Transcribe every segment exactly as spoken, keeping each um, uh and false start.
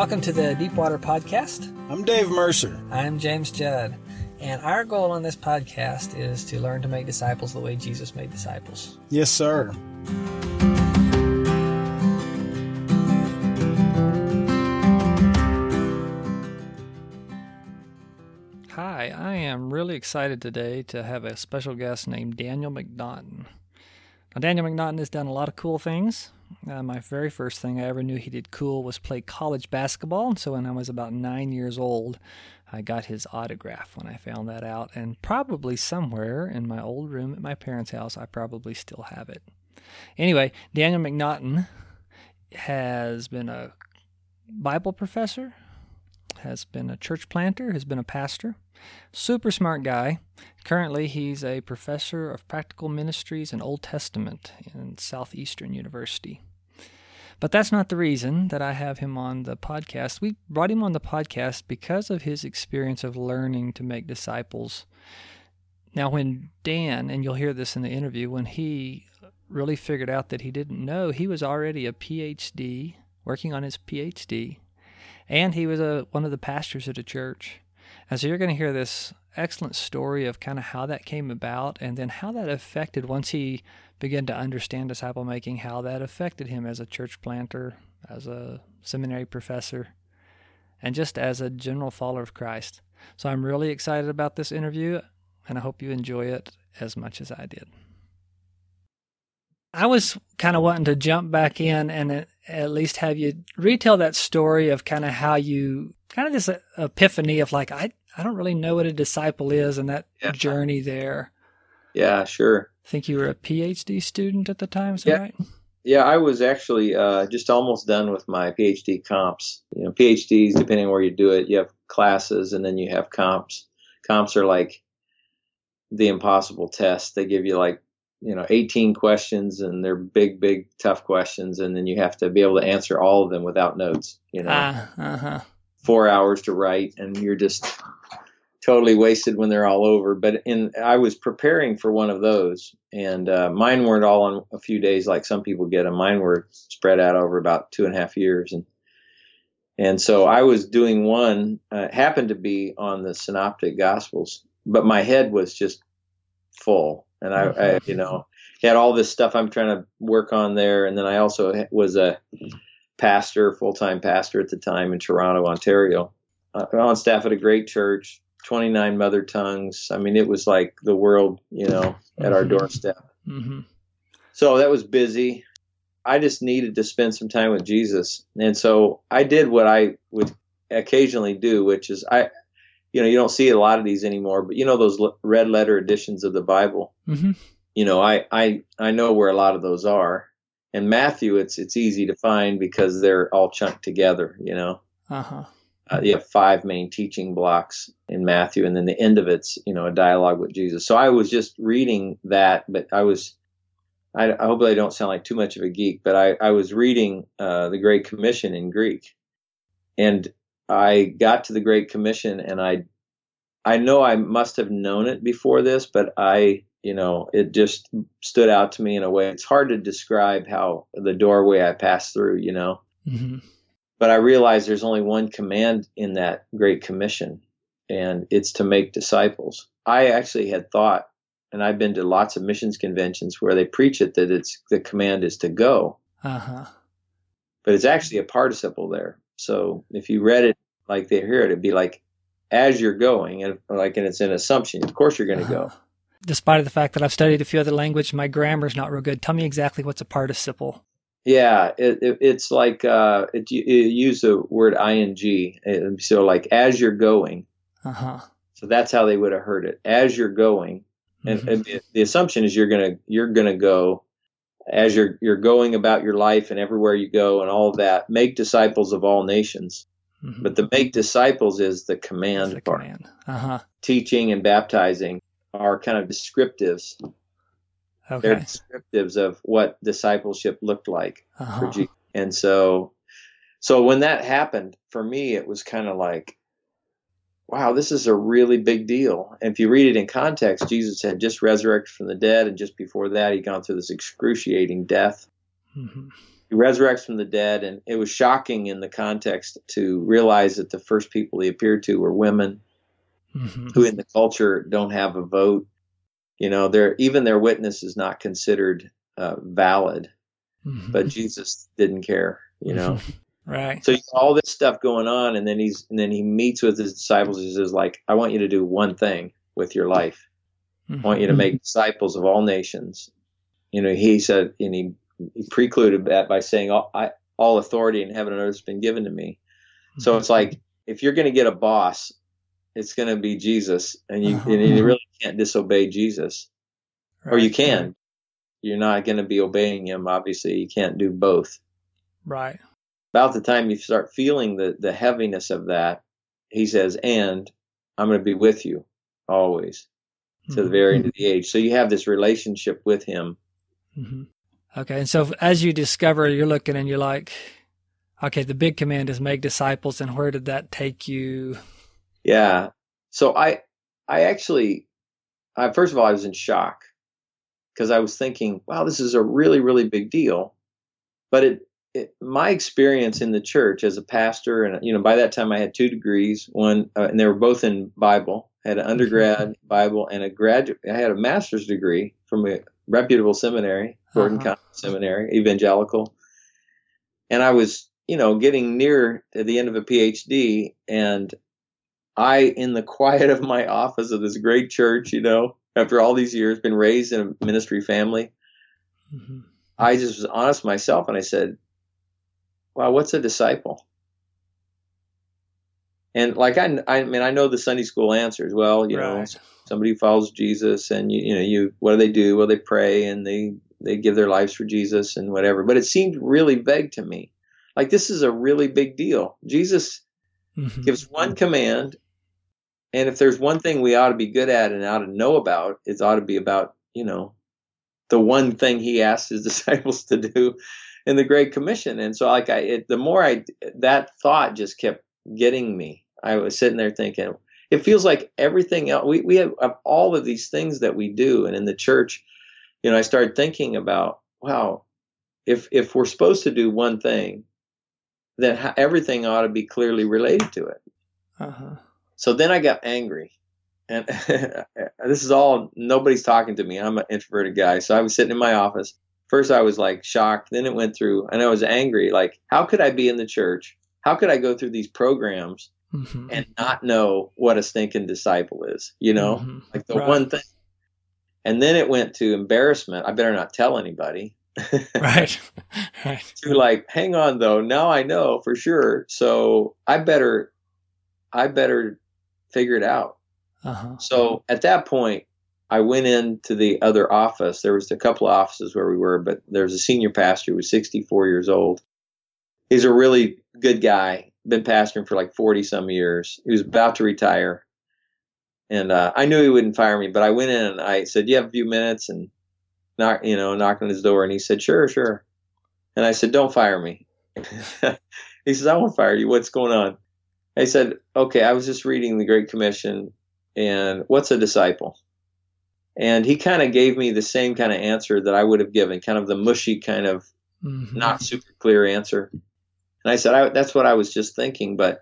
Welcome to the Deepwater Podcast. I'm Dave Mercer. I'm James Judd. And our goal on this podcast is to learn to make disciples the way Jesus made disciples. Yes, sir. Hi, I am really excited today to have a special guest named Daniel McNaughton. Now, Daniel McNaughton has done a lot of cool things. Uh, my very first thing I ever knew he did cool was play college basketball, and so when I was about nine years old, I got his autograph when I found that out, and probably somewhere in my old room at my parents' house, I probably still have it. Anyway, Daniel McNaughton has been a Bible professor, has been a church planter, has been a pastor, super smart guy. Currently, he's a professor of practical ministries and Old Testament in Southeastern University. But that's not the reason that I have him on the podcast. We brought him on the podcast because of his experience of learning to make disciples. Now, when Dan, and you'll hear this in the interview, when he really figured out that he didn't know, he was already a P H D, working on his P H D, and he was a, one of the pastors at a church. And so you're going to hear this excellent story of kind of how that came about, and then how that affected, once he began to understand disciple making, how that affected him as a church planter, as a seminary professor, and just as a general follower of Christ. So I'm really excited about this interview, and I hope you enjoy it as much as I did. I was kind of wanting to jump back in and at least have you retell that story of kind of how you, kind of this epiphany of like, I I don't really know what a disciple is, and that yeah. journey there. Yeah, sure. I think you were a P H D student at the time, is that yeah. right? Yeah, I was actually uh, just almost done with my P H D comps. You know, P H Ds, depending on where you do it, you have classes and then you have comps. Comps are like the impossible test. They give you like, you know, eighteen questions, and they're big, big, tough questions, and then you have to be able to answer all of them without notes, you know. Uh, uh-huh. Four hours to write, and you're just totally wasted when they're all over. But in I was preparing for one of those, and uh, mine weren't all on a few days like some people get them. Mine were spread out over about two and a half years. And and so I was doing one, uh, happened to be on the Synoptic Gospels, but my head was just full. And I, mm-hmm. I you know, had all this stuff I'm trying to work on there. And then I also was a pastor, full-time pastor at the time in Toronto, Ontario, uh, on staff at a great church, twenty-nine mother tongues. I mean, it was like the world, you know, at mm-hmm. our doorstep. Mm-hmm. So that was busy. I just needed to spend some time with Jesus. And so I did what I would occasionally do, which is I, you know, you don't see a lot of these anymore, but you know, those le- red letter editions of the Bible, mm-hmm. you know, I, I, I know where a lot of those are. And Matthew, it's it's easy to find because they're all chunked together, you know. Uh-huh. Uh, you have five main teaching blocks in Matthew, and then the end of it's, you know, a dialogue with Jesus. So I was just reading that, but I was, I, I hope I don't sound like too much of a geek, but I, I was reading uh, the Great Commission in Greek. And I got to the Great Commission, and I, I know I must have known it before this, but I... You know, it just stood out to me in a way. It's hard to describe how the doorway I passed through, you know. Mm-hmm. But I realized there's only one command in that Great Commission, and it's to make disciples. I actually had thought, and I've been to lots of missions conventions where they preach it, that it's the command is to go. Uh-huh. But it's actually a participle there. So if you read it like they hear it, it'd be like, as you're going, and like, and it's an assumption. Of course you're going to uh-huh. go. Despite the fact that I've studied a few other languages, my grammar's not real good. Tell me exactly what's a participle. Yeah, it, it, it's like uh, it, you, you use the word ing, so like as you're going. Uh-huh. So that's how they would have heard it. As you're going, and, mm-hmm. and the, the assumption is you're gonna you're gonna go as you're you're going about your life and everywhere you go and all of that. Make disciples of all nations. Mm-hmm. But the make disciples is the command the part. Command. Uh-huh. Teaching and baptizing are kind of descriptives. Okay. They're descriptives of what discipleship looked like. Uh-huh. For Jesus. And so, so when that happened, for me, it was kind of like, wow, this is a really big deal. And if you read it in context, Jesus had just resurrected from the dead, and just before that, he'd gone through this excruciating death. Mm-hmm. He resurrects from the dead, and it was shocking in the context to realize that the first people he appeared to were women, mm-hmm. who in the culture don't have a vote. You know, their even their witness is not considered uh, valid, mm-hmm. but Jesus didn't care, you know. Right. So all this stuff going on, and then he's and then he meets with his disciples. He says, like, I want you to do one thing with your life. Mm-hmm. I want you to make disciples of all nations. You know, he said, and he He precluded that by saying, all, I, all authority in heaven and earth has been given to me. Mm-hmm. So it's like, if you're going to get a boss, it's going to be Jesus. And you, uh-huh. and you really can't disobey Jesus. Right. Or you can. You're not going to be obeying him, obviously. You can't do both. Right. About the time you start feeling the, the heaviness of that, he says, and I'm going to be with you always, mm-hmm. to the very end of the age. So you have this relationship with him. Mm-hmm. Okay, and so as you discover, you're looking and you're like, okay, the big command is make disciples, and where did that take you? Yeah, so I I actually, I, first of all, I was in shock because I was thinking, wow, this is a really, really big deal. But it, it my experience in the church as a pastor, and you know, by that time I had two degrees, one, uh, and they were both in Bible. I had an undergrad mm-hmm. Bible and a graduate, I had a master's degree from a reputable seminary, Gordon Conwell Seminary, evangelical. And I was, you know, getting near to the end of a P H D, and I, in the quiet of my office of this great church, you know, after all these years, been raised in a ministry family, mm-hmm. I just was honest with myself, and I said, wow, what's a disciple? And like, I, I mean, I know the Sunday school answers. Well, you right. know, somebody who follows Jesus, and you, you know, you, what do they do? Well, they pray and they, they give their lives for Jesus and whatever. But it seemed really vague to me. Like, this is a really big deal. Jesus mm-hmm. gives one command. And if there's one thing we ought to be good at and ought to know about, it ought to be about, you know, the one thing he asked his disciples to do in the Great Commission. And so like I, it, the more I, that thought just kept getting me. I was sitting there thinking, it feels like everything else, we, we have, have all of these things that we do. And in the church, you know, I started thinking about, wow, if if we're supposed to do one thing, then ha- everything ought to be clearly related to it. Uh-huh. So then I got angry. And this is all, nobody's talking to me. I'm an introverted guy. So I was sitting in my office. First, I was like shocked. Then it went through, and I was angry. Like, how could I be in the church? How could I go through these programs mm-hmm. and not know what a stinking disciple is? You know, mm-hmm. like the right. one thing. And then it went to embarrassment. I better not tell anybody. Right. Right. To like, hang on though. Now I know for sure. So I better, I better figure it out. Uh-huh. So at that point, I went into the other office. There was a couple of offices where we were, but there was a senior pastor who was sixty-four years old. He's a really good guy. Been pastoring for like forty some years. He was about to retire. And uh, I knew he wouldn't fire me, but I went in and I said, "Do you have a few minutes?" And knock, you know, knocked on his door, and he said, "Sure, sure." And I said, "Don't fire me." He says, "I won't fire you. What's going on?" I said, "Okay, I was just reading the Great Commission, and what's a disciple?" And he kind of gave me the same kind of answer that I would have given, kind of the mushy, kind of mm-hmm. not super clear answer. And I said, I, "That's what I was just thinking, but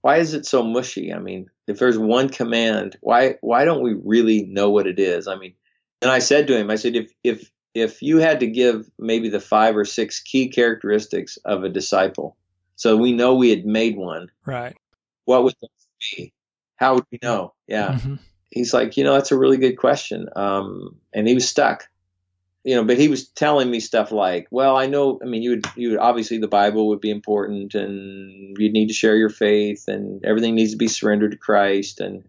why is it so mushy? I mean, if there's one command, why why don't we really know what it is?" I mean, and I said to him, I said, if if if you had to give maybe the five or six key characteristics of a disciple, so we know we had made one, right? What would those be? How would we know? Yeah. Mm-hmm. He's like, you know, that's a really good question. Um, and he was stuck. You know, but he was telling me stuff like, well, I know, I mean, you would, you would obviously the Bible would be important, and you'd need to share your faith, and everything needs to be surrendered to Christ. And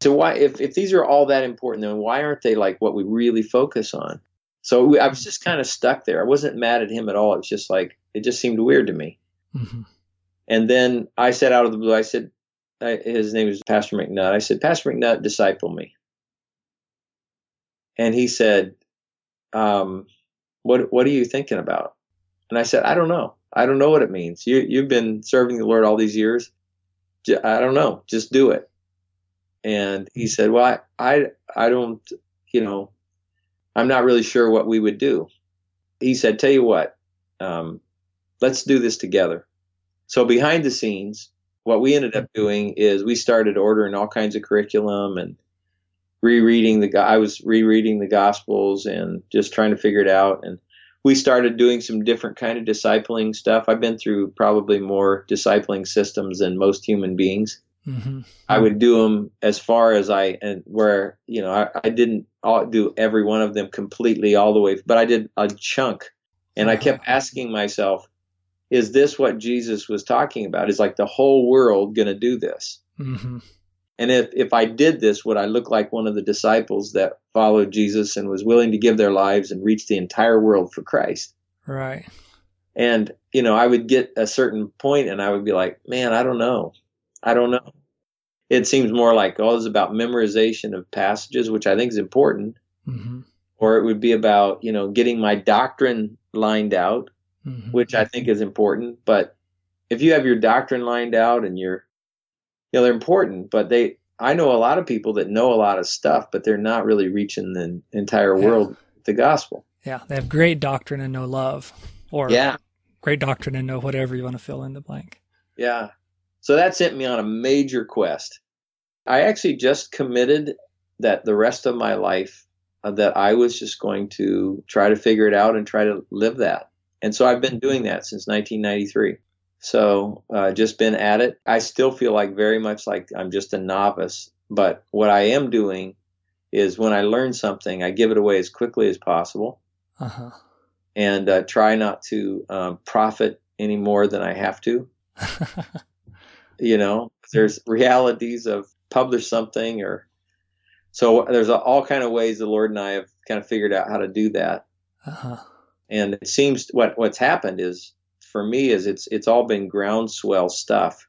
so why, if, if these are all that important, then why aren't they like what we really focus on? So we, I was just kind of stuck there. I wasn't mad at him at all. It was just like, it just seemed weird to me. Mm-hmm. And then I said out of the blue, I said, I, his name is Pastor McNaughton. I said, "Pastor McNaughton, disciple me." And he said, um, what, what are you thinking about? And I said, I don't know. I don't know what it means. You, you've been serving the Lord all these years. J- I don't know. Just do it. And he said, well, I, I, I don't, you know, I'm not really sure what we would do. he said, tell you what, um, let's do this together. So behind the scenes, what we ended up doing is we started ordering all kinds of curriculum and rereading the, I was rereading the Gospels and just trying to figure it out. And we started doing some different kind of discipling stuff. I've been through probably more discipling systems than most human beings. Mm-hmm. I would do them as far as I, and where, you know, I, I didn't all, do every one of them completely all the way, but I did a chunk. And I kept asking myself, is this what Jesus was talking about? Is like the whole world going to do this? Mm-hmm. And if, if I did this, would I look like one of the disciples that followed Jesus and was willing to give their lives and reach the entire world for Christ? Right. And, you know, I would get a certain point and I would be like, man, I don't know. I don't know. It seems more like, oh, it's about memorization of passages, which I think is important. Mm-hmm. Or it would be about, you know, getting my doctrine lined out, mm-hmm. which I think is important. But if you have your doctrine lined out and you're, you know, they're important, but they, I know a lot of people that know a lot of stuff, but they're not really reaching the entire world yeah. with the gospel. Yeah. They have great doctrine and no love, or yeah. great doctrine and no whatever you want to fill in the blank. Yeah. So that sent me on a major quest. I actually just committed that the rest of my life uh, that I was just going to try to figure it out and try to live that. And so I've been doing that since nineteen ninety-three. So uh, just been at it. I still feel like very much like I'm just a novice. But what I am doing is when I learn something, I give it away as quickly as possible uh-huh. and uh, try not to um, profit any more than I have to. You know, there's realities of publish something or so there's a, all kind of ways the Lord and I have kind of figured out how to do that. Uh-huh. And it seems what what's happened is, for me, is it's it's all been groundswell stuff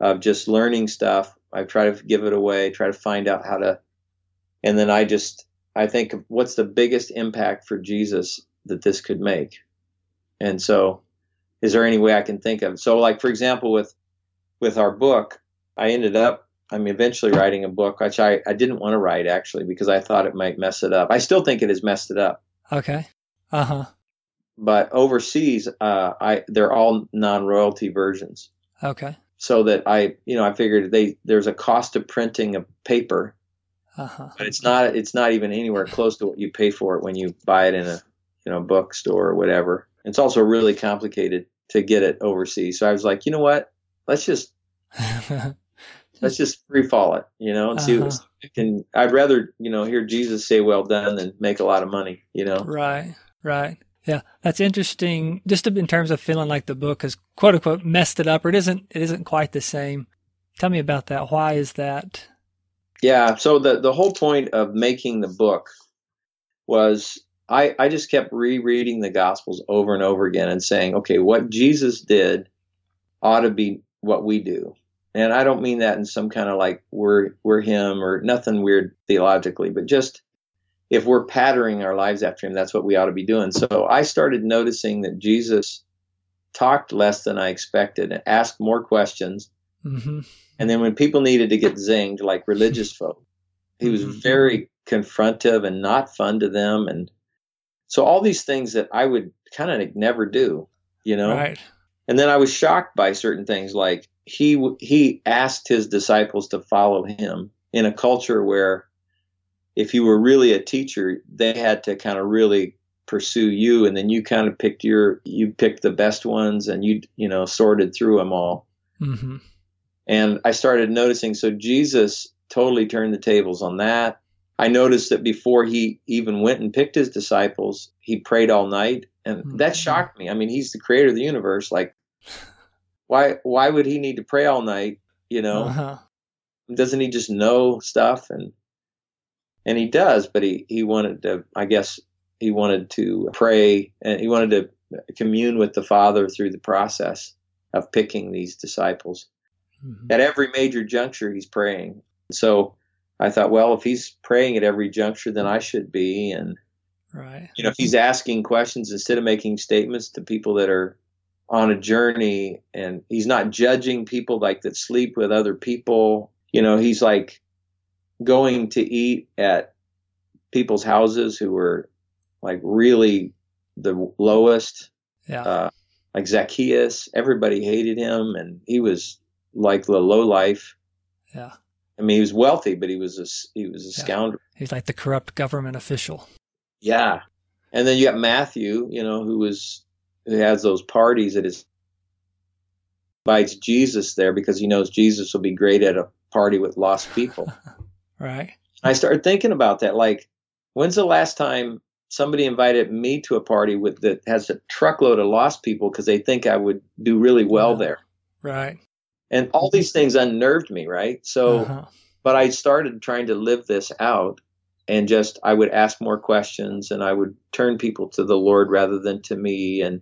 of just learning stuff. I try to give it away, try to find out how to, and then I just I think of what's the biggest impact for Jesus that this could make, and so is there any way I can think of? So, like for example, with with our book, I ended up I'm eventually writing a book which I I didn't want to write actually because I thought it might mess it up. I still think it has messed it up. Okay. Uh huh. But overseas, uh, I they're all non-royalty versions. Okay. So that I, you know, I figured they there's a cost of printing of paper, uh-huh. but it's not it's not even anywhere close to what you pay for it when you buy it in a you know bookstore or whatever. It's also really complicated to get it overseas. So I was like, you know what, let's just let's just free-fall it, you know, and uh-huh. see what it can. I'd rather you know hear Jesus say "well done" than make a lot of money, you know. Right. Right. Yeah, that's interesting. Just in terms of feeling like the book has "quote unquote" messed it up, or it isn't. It isn't quite the same. Tell me about that. Why is that? Yeah. So the the whole point of making the book was I I just kept rereading the Gospels over and over again and saying, okay, what Jesus did ought to be what we do. And I don't mean that in some kind of like we're we're him or nothing weird theologically, but just if we're patterning our lives after him, that's what we ought to be doing. So I started noticing that Jesus talked less than I expected and asked more questions. Mm-hmm. And then when people needed to get zinged, like religious folk, he was mm-hmm. very confrontive and not fun to them. And so all these things that I would kind of never do, you know? Right. And then I was shocked by certain things. Like he, he asked his disciples to follow him in a culture where if you were really a teacher, they had to kind of really pursue you, and then you kind of picked your, you picked the best ones, and you, you know, sorted through them all. Mm-hmm. And I started noticing, so Jesus totally turned the tables on that. I noticed that before he even went and picked his disciples, he prayed all night, and mm-hmm. that shocked me. I mean, he's the creator of the universe. Like, why, why would he need to pray all night? You know, uh-huh. doesn't he just know stuff? And And he does, but he, he wanted to, I guess, he wanted to pray and he wanted to commune with the Father through the process of picking these disciples. Mm-hmm. At every major juncture, he's praying. So I thought, well, if he's praying at every juncture, then I should be. And, right. you know, if he's asking questions instead of making statements to people that are on a journey, and he's not judging people like that sleep with other people, you know, he's like, going to eat at people's houses who were like really the lowest. Yeah. Uh, like Zacchaeus, everybody hated him, and he was like the lowlife. Yeah. I mean, he was wealthy, but he was a, he was a yeah. scoundrel. He's like the corrupt government official. Yeah. And then you got Matthew, you know, who was, who has those parties at his, invites Jesus there because he knows Jesus will be great at a party with lost people. Right. I started thinking about that. Like, when's the last time somebody invited me to a party with that has a truckload of lost people because they think I would do really well yeah. there. Right. And all these things unnerved me, right? So, uh-huh. but I started trying to live this out, and just I would ask more questions, and I would turn people to the Lord rather than to me. And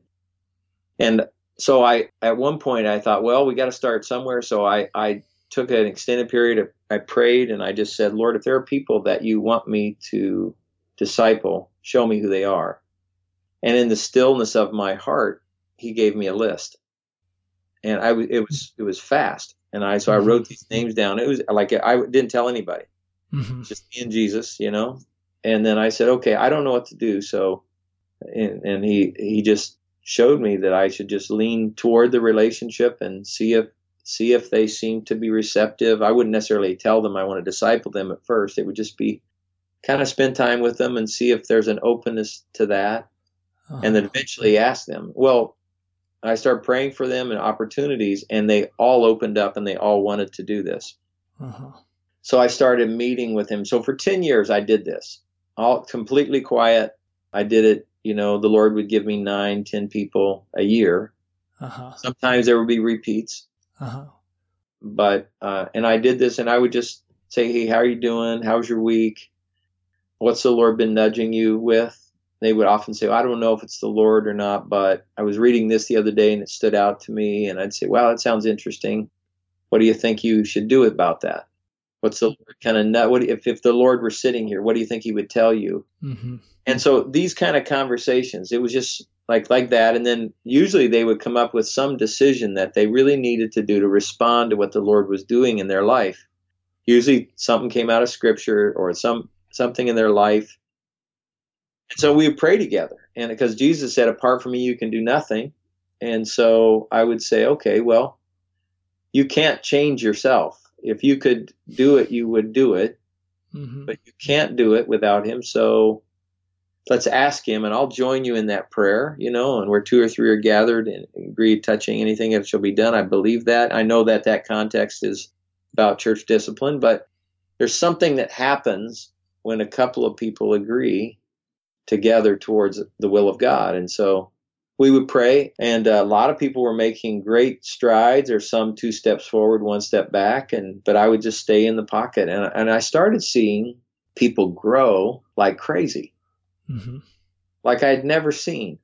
and so I at one point I thought, well, we got to start somewhere. So I, I took an extended period of, I prayed, and I just said, Lord, if there are people that you want me to disciple, show me who they are. And in the stillness of my heart, he gave me a list. And I it was it was fast, and I so I wrote these names down. It was like I didn't tell anybody, mm-hmm. just me and Jesus, you know. And then I said, okay, I don't know what to do, so and, and he he just showed me that I should just lean toward the relationship and see if see if they seem to be receptive. I wouldn't necessarily tell them I want to disciple them at first. It would just be kind of spend time with them and see if there's an openness to that, uh-huh. and then eventually ask them. Well. I started praying for them and opportunities, and they all opened up and they all wanted to do this. Uh-huh. So I started meeting with him. So for ten years, I did this all completely quiet. I did it. You know, the Lord would give me nine, ten people a year. Uh-huh. Sometimes there would be repeats, uh-huh. but, uh, and I did this, and I would just say, hey, how are you doing? How's your week? What's the Lord been nudging you with? They would often say, well, I don't know if it's the Lord or not, but I was reading this the other day and it stood out to me. And I'd say, wow, that sounds interesting. What do you think you should do about that? What's the kind of nut? What if, if the Lord were sitting here, what do you think he would tell you? Mm-hmm. And so these kind of conversations, it was just like, like that. And then usually they would come up with some decision that they really needed to do to respond to what the Lord was doing in their life. Usually something came out of scripture or some, something in their life. And so we would pray together, and because Jesus said, apart from me, you can do nothing. And so I would say, okay, well, you can't change yourself. If you could do it, you would do it, mm-hmm. but you can't do it without him. So let's ask him, and I'll join you in that prayer, you know, and where two or three are gathered and agree touching anything, it shall be done. I believe that. I know that that context is about church discipline, but there's something that happens when a couple of people agree together towards the will of God. And so we would pray, and a lot of people were making great strides, or some two steps forward, one step back. And, but I would just stay in the pocket. And, and I started seeing people grow like crazy, mm-hmm. like I'd never seen.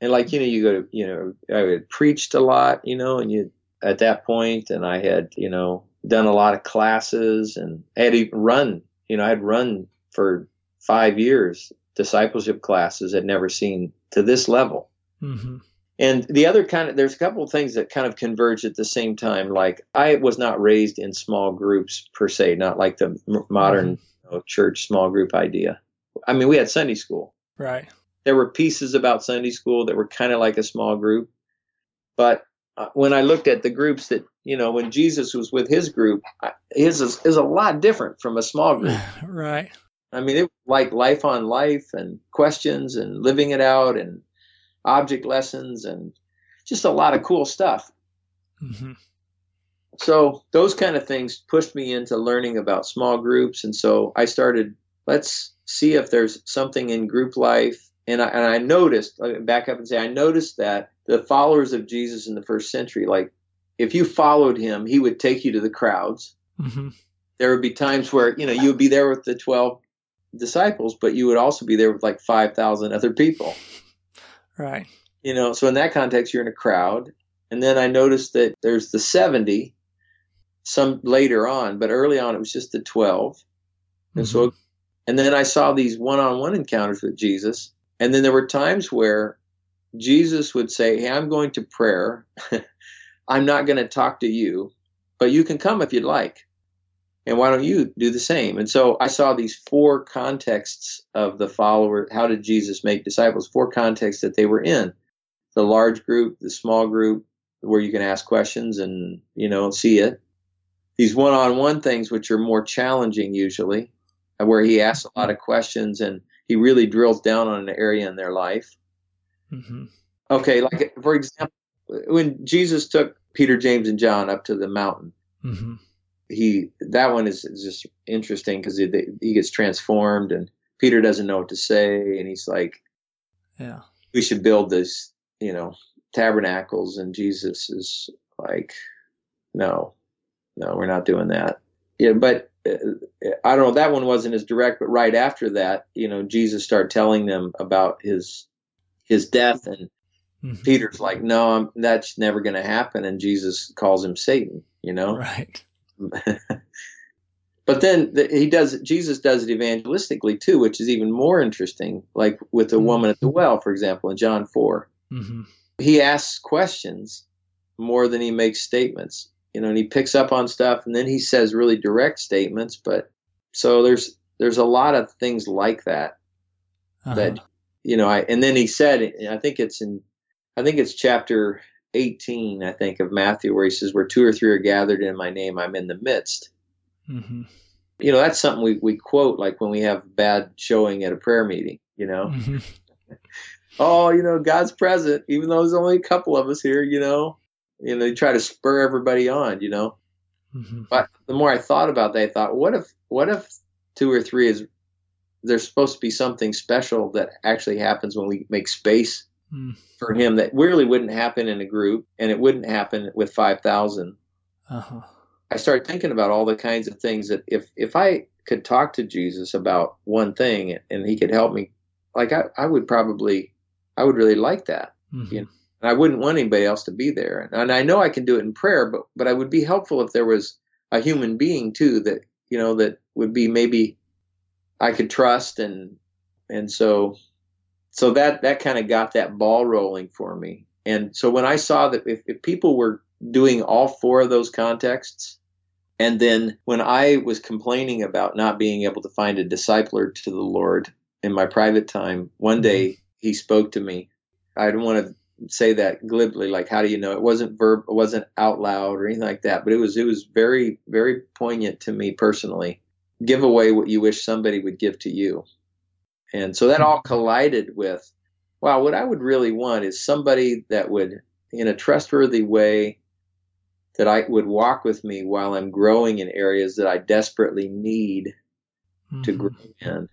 And like, you know, you go to, you know, I had preached a lot, you know, and you, at that point, and I had, you know, done a lot of classes, and I had even run, you know, I'd run for five years. Discipleship classes had never seen to this level. Mm-hmm. And the other kind of, there's a couple of things that kind of converge at the same time. Like I was not raised in small groups per se, not like the modern mm-hmm. you know, church small group idea. I mean, we had Sunday school. Right. There were pieces about Sunday school that were kind of like a small group. But uh, when I looked at the groups that, you know, when Jesus was with his group, his is, is a lot different from a small group. Right. I mean, it was like life on life and questions and living it out and object lessons and just a lot of cool stuff. Mm-hmm. So those kind of things pushed me into learning about small groups. And so I started, let's see if there's something in group life. And I, and I noticed, back up and say, I noticed that the followers of Jesus in the first century, like if you followed him, he would take you to the crowds. Mm-hmm. There would be times where, you know, you would be there with the twelve disciples, but you would also be there with like five thousand other people. Right. You know, so in that context, you're in a crowd. And then I noticed that there's the seventy some later on, but early on it was just the twelve. And mm-hmm. so, and then I saw these one-on-one encounters with Jesus. And then there were times where Jesus would say, hey, I'm going to prayer. I'm not going to talk to you, but you can come if you'd like. and why don't you do the same? And so I saw these four contexts of the follower. How did Jesus make disciples? Four contexts that they were in: the large group, the small group, where you can ask questions and, you know, see it. These one-on-one things, which are more challenging usually, where he asks a lot of questions and he really drills down on an area in their life. Mm-hmm. Okay, like, for example, when Jesus took Peter, James, and John up to the mountain, mm-hmm. he that one is, is just interesting because he, he gets transformed and Peter doesn't know what to say. And he's like, "Yeah, we should build this, you know, tabernacles." And Jesus is like, no, no, we're not doing that. Yeah, but uh, I don't know. That one wasn't as direct. But right after that, you know, Jesus started telling them about his his death, and mm-hmm. Peter's like, "No, I'm, that's never going to happen." And Jesus calls him Satan. You know, right? But then the, he does. Jesus does it evangelistically too, which is even more interesting. Like with the mm-hmm. woman at the well, for example, in John four. Mm-hmm. He asks questions more than he makes statements, you know, and he picks up on stuff, and then he says really direct statements. But so there's there's a lot of things like that uh-huh. that, you know, I and then he said, I think it's in I think it's chapter eighteen, I think, of Matthew, where he says, "Where two or three are gathered in my name, I'm in the midst." Mm-hmm. You know, that's something we, we quote, like when we have bad showing at a prayer meeting, you know. Mm-hmm. Oh, you know, God's present, even though there's only a couple of us here, you know, and they try to spur everybody on, you know. Mm-hmm. But the more I thought about that, I thought, what if what if two or three is there's supposed to be something special that actually happens when we make space mm-hmm. for him that really wouldn't happen in a group, and it wouldn't happen with five thousand. Uh-huh. I started thinking about all the kinds of things that if, if I could talk to Jesus about one thing and he could help me, like I, I would probably... I would really like that. Mm-hmm. You know? And I wouldn't want anybody else to be there. And, and I know I can do it in prayer, but, but I would be helpful if there was a human being too, that, you know, that would be maybe I could trust. And, and so, so that, that kind of got that ball rolling for me. And so when I saw that if, if people were doing all four of those contexts, and then when I was complaining about not being able to find a discipler to the Lord in my private time, one day, mm-hmm. he spoke to me. I don't want to say that glibly, like, how do you know? It wasn't verb, it wasn't out loud or anything like that, but it was, it was very, very poignant to me personally. Give away what you wish somebody would give to you. And so that all collided with, wow, what I would really want is somebody that would, in a trustworthy way, that I would walk with me while I'm growing in areas that I desperately need mm-hmm. to grow in.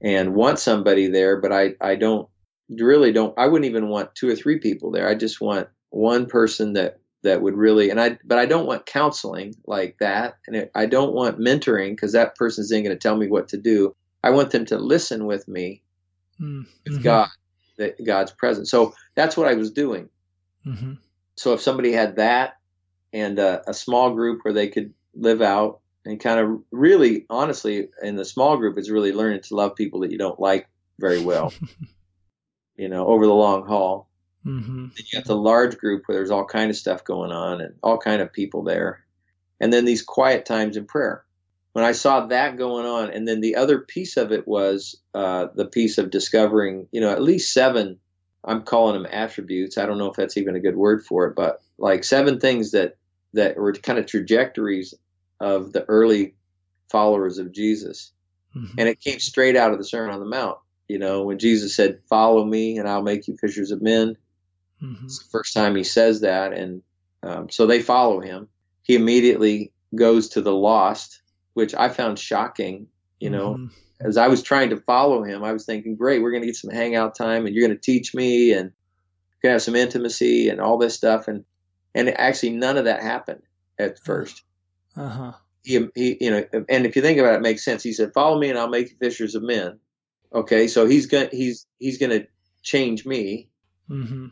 And want somebody there, but I, I don't really don't, I wouldn't even want two or three people there. I just want one person that, that would really, and I, but I don't want counseling like that. And it, I don't want mentoring because that person isn't going to tell me what to do. I want them to listen with me, mm-hmm. with God, that God's presence. So that's what I was doing. Mm-hmm. So if somebody had that and a, a small group where they could live out, and kind of really, honestly, in the small group, it's really learning to love people that you don't like very well, you know, over the long haul. Mm-hmm. Then you got the large group where there's all kind of stuff going on and all kind of people there. And then these quiet times in prayer. When I saw that going on, and then the other piece of it was uh, the piece of discovering, you know, at least seven, I'm calling them attributes. I don't know if that's even a good word for it, but like seven things that, that were kind of trajectories of the early followers of Jesus. Mm-hmm. And it came straight out of the Sermon on the Mount, you know, when Jesus said, "Follow me and I'll make you fishers of men." Mm-hmm. It's the first time he says that. And um, so they follow him. He immediately goes to the lost, which I found shocking, you know, mm-hmm. as I was trying to follow him, I was thinking, great, we're going to get some hangout time and you're going to teach me and you're going to have some intimacy and all this stuff. And, and actually none of that happened at first. Uh-huh. He, he, you know, and if you think about it, it makes sense. He said, "Follow me, and I'll make you fishers of men." Okay, so he's gonna he's he's gonna change me, mm-hmm.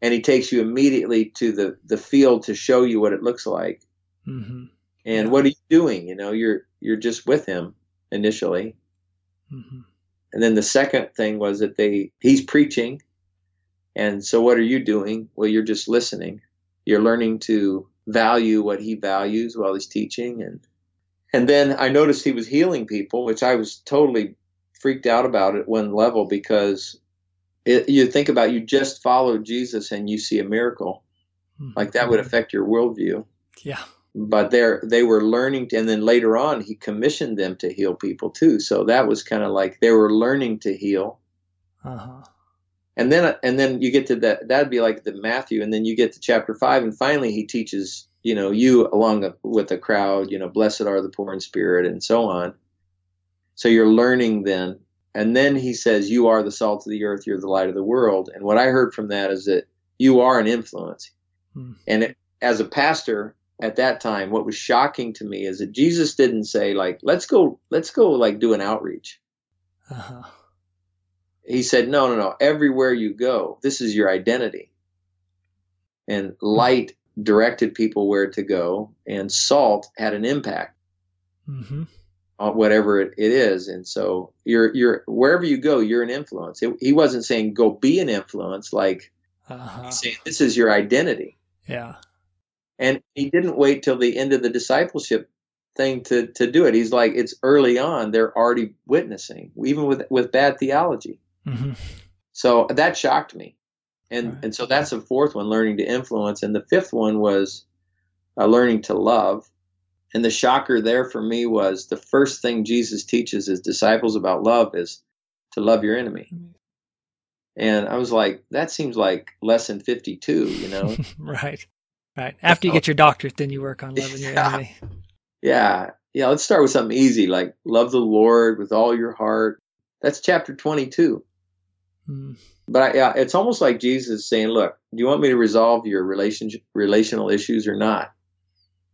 and he takes you immediately to the, the field to show you what it looks like. Mm-hmm. And yeah. What are you doing? You know, you're you're just with him initially, mm-hmm. and then the second thing was that they he's preaching, and so what are you doing? Well, you're just listening. You're learning to value what he values while he's teaching, and And then I noticed he was healing people, which I was totally freaked out about at one level, because it, you think about, you just follow Jesus and you see a miracle. Mm-hmm. Like that would affect your worldview. Yeah. But they're, they were learning to, and then later on, he commissioned them to heal people too. So that was kind of like they were learning to heal. Uh-huh. And then, and then you get to that, that'd be like the Matthew, and then you get to chapter five, and finally he teaches, you know, you along with the crowd, you know, blessed are the poor in spirit, and so on. So you're learning then. And then he says, you are the salt of the earth, you're the light of the world. And what I heard from that is that you are an influence. Hmm. And it, as a pastor at that time, what was shocking to me is that Jesus didn't say, like, let's go, let's go, like, do an outreach. Uh-huh. He said, no, no, no, everywhere you go, this is your identity. And light directed people where to go, and salt had an impact mm-hmm. on whatever it, it is. And so you're, you're wherever you go, you're an influence. It, he wasn't saying go be an influence, like uh-huh. he's saying this is your identity. Yeah. And he didn't wait till the end of the discipleship thing to, to do it. He's like, it's early on. They're already witnessing, even with, with bad theology. Mm-hmm. So that shocked me. And right. and so that's the fourth one, learning to influence. And the fifth one was uh, learning to love. And the shocker there for me was the first thing Jesus teaches his disciples about love is to love your enemy. Mm-hmm. And I was like, that seems like lesson fifty-two, you know? Right. Right. After you get your doctorate, then you work on loving your yeah. enemy. Yeah. Yeah. Let's start with something easy, like love the Lord with all your heart. That's chapter twenty-two. Mm. But I, yeah, it's almost like Jesus saying, look, do you want me to resolve your relationship, relational issues or not?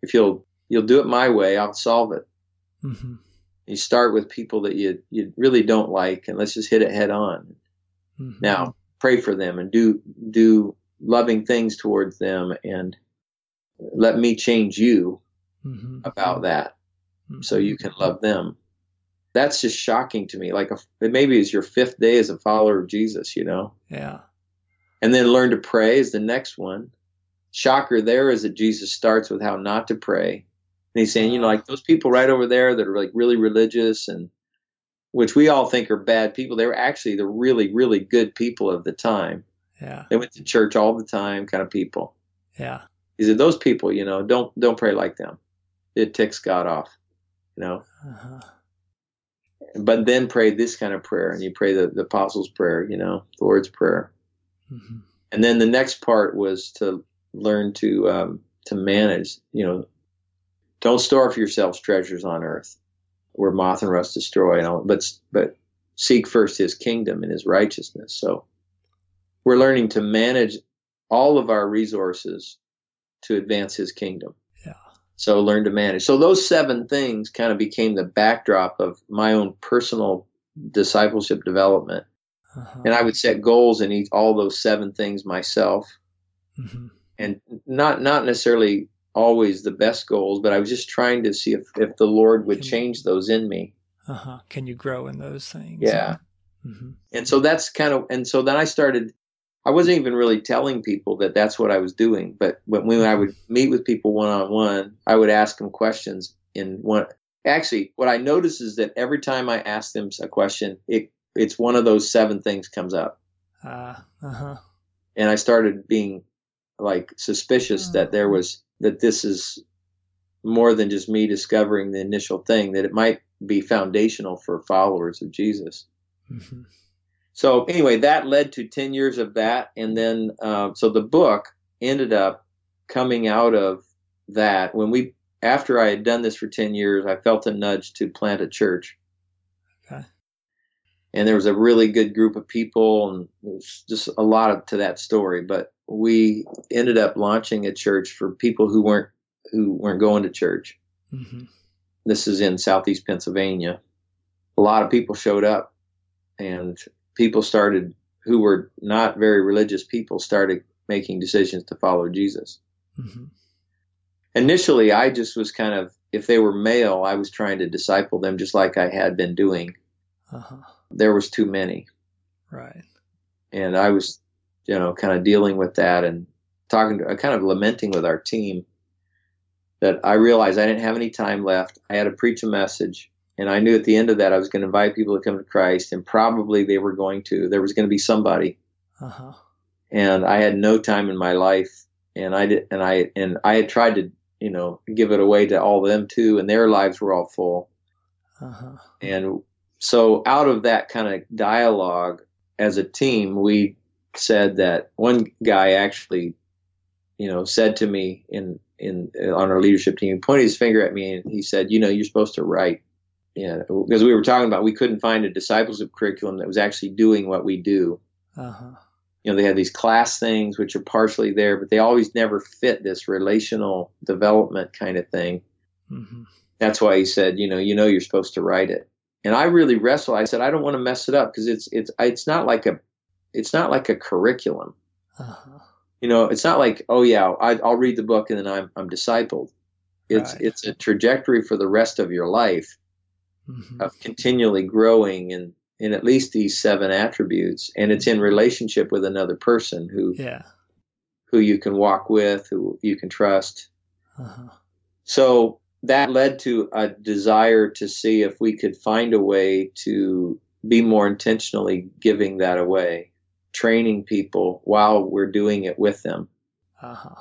If you'll, you'll do it my way, I'll solve it. Mm-hmm. You start with people that you, you really don't like, and let's just hit it head on. Mm-hmm. Now pray for them and do, do loving things towards them, and let me change you mm-hmm. about that mm-hmm. so you can love them. That's just shocking to me. Like a, it maybe it's your fifth day as a follower of Jesus, you know? Yeah. And then learn to pray is the next one. Shocker there is that Jesus starts with how not to pray. And he's saying, you know, like those people right over there that are like really religious and which we all think are bad people, they were actually the really, really good people of the time. Yeah. They went to church all the time kind of people. Yeah. He said, those people, you know, don't don't pray like them. It ticks God off, you know. Uh-huh. But then pray this kind of prayer, and you pray the, the Apostles' Prayer, you know, the Lord's Prayer. Mm-hmm. And then the next part was to learn to um, to manage, you know, don't store for yourselves treasures on earth where moth and rust destroy, and all, but but seek first his kingdom and his righteousness. So we're learning to manage all of our resources to advance his kingdom. Yeah. So learn to manage. So those seven things kind of became the backdrop of my own personal discipleship development. Uh-huh. And I would set goals in each, all those seven things myself. Mm-hmm. And not, not necessarily always the best goals, but I was just trying to see if, if the Lord would Can change you, those in me. Uh-huh. Can you grow in those things? Yeah. Mm-hmm. And so that's kind of, and so then I started, I wasn't even really telling people that that's what I was doing, but when, when I would meet with people one-on-one, I would ask them questions in one. Actually, what I noticed is that every time I ask them a question, it it's one of those seven things comes up. Uh, uh-huh. And I started being like suspicious uh. that there was, that this is more than just me discovering the initial thing, that it might be foundational for followers of Jesus. Mm-hmm. So anyway, that led to ten years of that. And then, uh, so the book ended up coming out of that. When we, after I had done this for ten years, I felt a nudge to plant a church. Okay. And there was a really good group of people, and it was just a lot of, to that story, but we ended up launching a church for people who weren't, who weren't going to church. Mm-hmm. This is in Southeast Pennsylvania. A lot of people showed up, and people started, who were not very religious people, started making decisions to follow Jesus. Mm-hmm. Initially, I just was kind of, if they were male, I was trying to disciple them just like I had been doing. Uh-huh. There was too many. Right. And I was, you know, kind of dealing with that and talking to, kind of lamenting with our team that I realized I didn't have any time left. I had to preach a message, and I knew at the end of that I was going to invite people to come to Christ, and probably they were going to. There was going to be somebody. Uh-huh. And I had no time in my life, and I did, and I and I had tried to, you know, give it away to all of them too, and their lives were all full. Uh-huh. And so out of that kind of dialogue as a team, we said that one guy actually, you know, said to me in in on our leadership team, he pointed his finger at me, and he said, "You know, you're supposed to write." Yeah, because we were talking about we couldn't find a discipleship curriculum that was actually doing what we do. Uh-huh. You know, they have these class things which are partially there, but they always never fit this relational development kind of thing. Mm-hmm. That's why he said, you know, you know, you're supposed to write it. And I really wrestled. I said, I don't want to mess it up because it's it's it's not like a it's not like a curriculum. Uh-huh. You know, it's not like, oh yeah, I, I'll read the book and then I'm I'm discipled. It's right. It's a trajectory for the rest of your life, mm-hmm. of continually growing in in at least these seven attributes, and it's in relationship with another person who yeah. who you can walk with, who you can trust. Uh-huh. So that led to a desire to see if we could find a way to be more intentionally giving that away, training people while we're doing it with them. Uh-huh.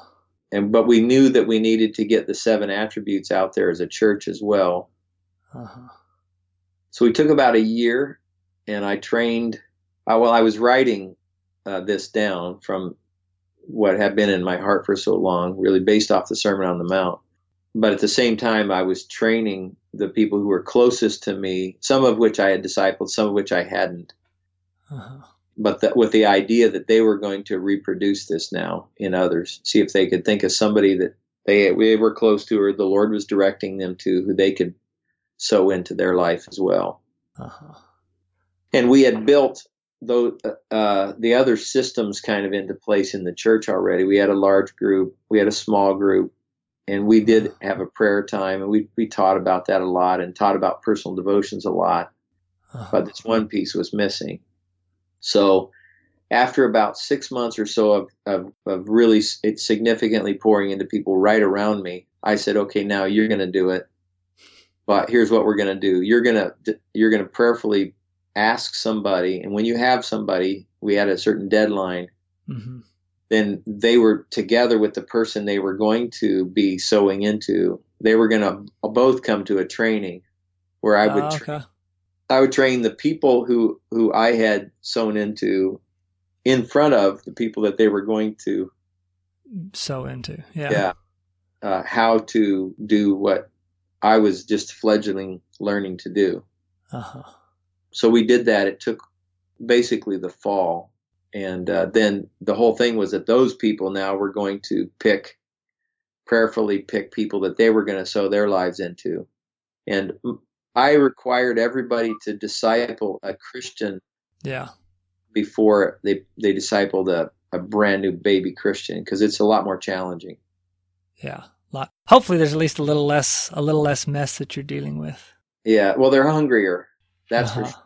And, but we knew that we needed to get the seven attributes out there as a church as well. Uh-huh. So we took about a year, and I trained, uh, well, I was writing uh, this down from what had been in my heart for so long, really based off the Sermon on the Mount. But at the same time, I was training the people who were closest to me, some of which I had discipled, some of which I hadn't. Uh-huh. But that, with the idea that they were going to reproduce this now in others, see if they could think of somebody that they, they were close to or the Lord was directing them to, who they could sow into their life as well. Uh-huh. And we had built those, uh, the other systems kind of into place in the church already. We had a large group. We had a small group. And we did have a prayer time, and we we taught about that a lot and taught about personal devotions a lot. Uh-huh. But this one piece was missing. So after about six months or so of, of, of really it significantly pouring into people right around me, I said, okay, now you're going to do it. But here's what we're going to do. You're going to you're going to prayerfully ask somebody. And when you have somebody, we had a certain deadline. Mm-hmm. Then they were together with the person they were going to be sewing into. They were going to both come to a training where I would, oh, okay. tra- I would train the people who, who I had sewn into in front of the people that they were going to sew into. Yeah. yeah uh, how to do what I was just fledgling learning to do. Uh-huh. So we did that. It took basically the fall. And uh, then the whole thing was that those people now were going to pick, prayerfully pick people that they were going to sow their lives into. And I required everybody to disciple a Christian yeah. before they, they discipled a, a brand new baby Christian, because it's a lot more challenging. Yeah, a lot. Hopefully there's at least a little less a little less mess that you're dealing with. Yeah, well, they're hungrier. That's uh-huh. for sure.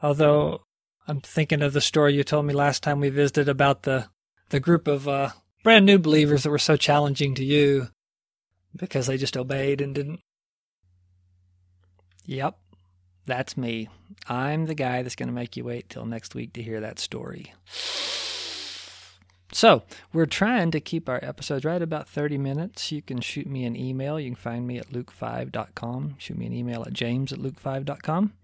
Although... I'm thinking of the story you told me last time we visited about the, the group of uh, brand new believers that were so challenging to you because they just obeyed and didn't. Yep, that's me. I'm the guy that's going to make you wait till next week to hear that story. So we're trying to keep our episodes right about thirty minutes. You can shoot me an email. You can find me at Luke five dot com. Shoot me an email at James at Luke five dot com.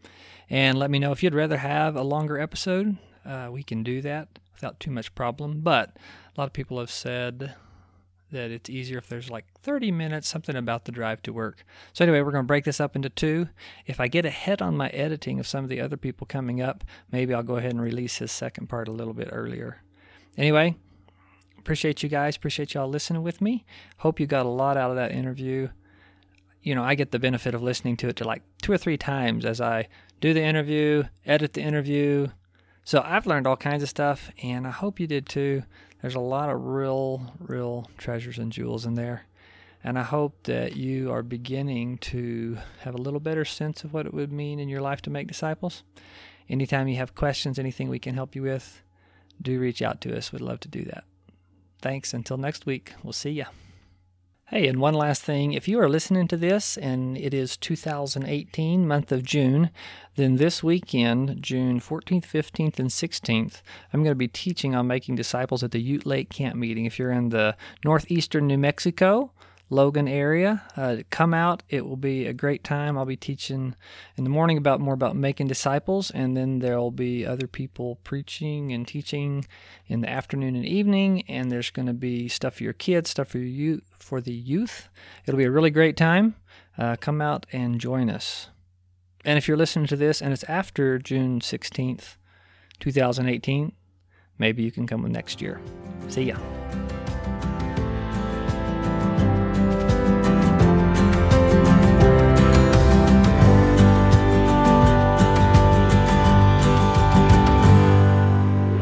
And let me know if you'd rather have a longer episode. Uh, we can do that without too much problem. But a lot of people have said that it's easier if there's like thirty minutes, something about the drive to work. So anyway, we're going to break this up into two. If I get ahead on my editing of some of the other people coming up, maybe I'll go ahead and release his second part a little bit earlier. Anyway, appreciate you guys. Appreciate y'all listening with me. Hope you got a lot out of that interview. You know, I get the benefit of listening to it to like two or three times as I do the interview, edit the interview. So I've learned all kinds of stuff, and I hope you did too. There's a lot of real, real treasures and jewels in there. And I hope that you are beginning to have a little better sense of what it would mean in your life to make disciples. Anytime you have questions, anything we can help you with, do reach out to us. We'd love to do that. Thanks. Until next week, we'll see ya. Hey, and one last thing. If you are listening to this and it is two thousand eighteen, month of June, then this weekend, June fourteenth, fifteenth, and sixteenth, I'm going to be teaching on making disciples at the Ute Lake Camp Meeting. If you're in the northeastern New Mexico, Logan area, uh, come out. It will be a great time. I'll be teaching in the morning about more about making disciples, and then there'll be other people preaching and teaching in the afternoon and evening, and there's going to be stuff for your kids, stuff for you, for the youth. It'll be a really great time. Uh, come out and join us. And if you're listening to this and it's after June sixteenth, two thousand eighteen, maybe you can come next year. See ya.